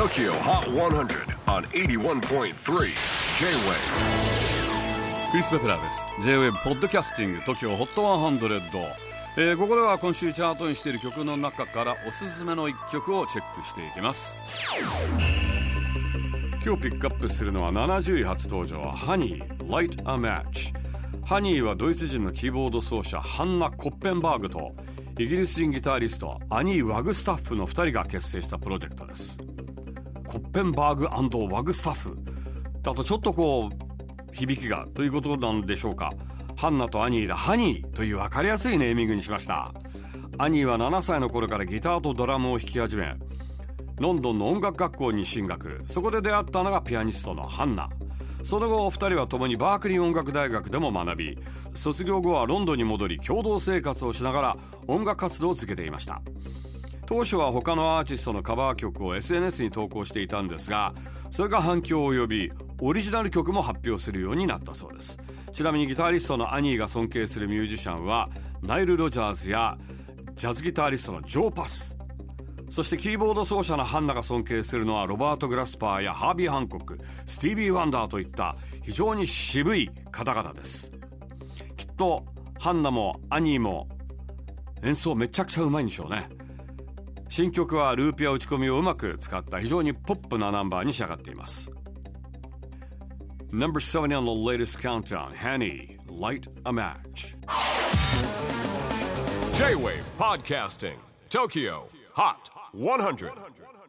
TOKYO HOT 100 on 81.3 J-WAVE クリス・ベプラーです。 J-WAVE ポッドキャスティング TOKYO HOT 100、ここでは今週チャートにしている曲の中からおすすめの1曲をチェックしていきます。今日ピックアップするのは70位初登場 Honey LIGHT A MATCH。 Honey はドイツ人のキーボード奏者ハンナ・コッペンバーグとイギリス人ギタリストアニー・ワグスタッフの2人が結成したプロジェクトです。コッペンバーグ&ワグスタッフだとちょっと響きがということなんでしょうか。ハンナとアニーでハニーという分かりやすいネーミングにしました。アニーは7歳の頃からギターとドラムを弾き始め、ロンドンの音楽学校に進学。そこで出会ったのがピアニストのハンナ。その後お二人は共にバークリー音楽大学でも学び、卒業後はロンドンに戻り共同生活をしながら音楽活動を続けていました。当初は他のアーティストのカバー曲を SNS に投稿していたんですが、それが反響を呼びオリジナル曲も発表するようになったそうです。ちなみにギタリストのアニーが尊敬するミュージシャンはナイル・ロジャーズやジャズギタリストのジョー・パス、そしてキーボード奏者のハンナが尊敬するのはロバート・グラスパーやハービー・ハンコック、スティービー・ワンダーといった非常に渋い方々です。きっとハンナもアニーも演奏めちゃくちゃうまいんでしょうね。新曲はループや打ち込みをうまく使った非常にポップなナンバーに仕上がっています。 No.7 on the latest countdown Honey Light a Match。 J-Wave Podcasting TOKYO HOT 100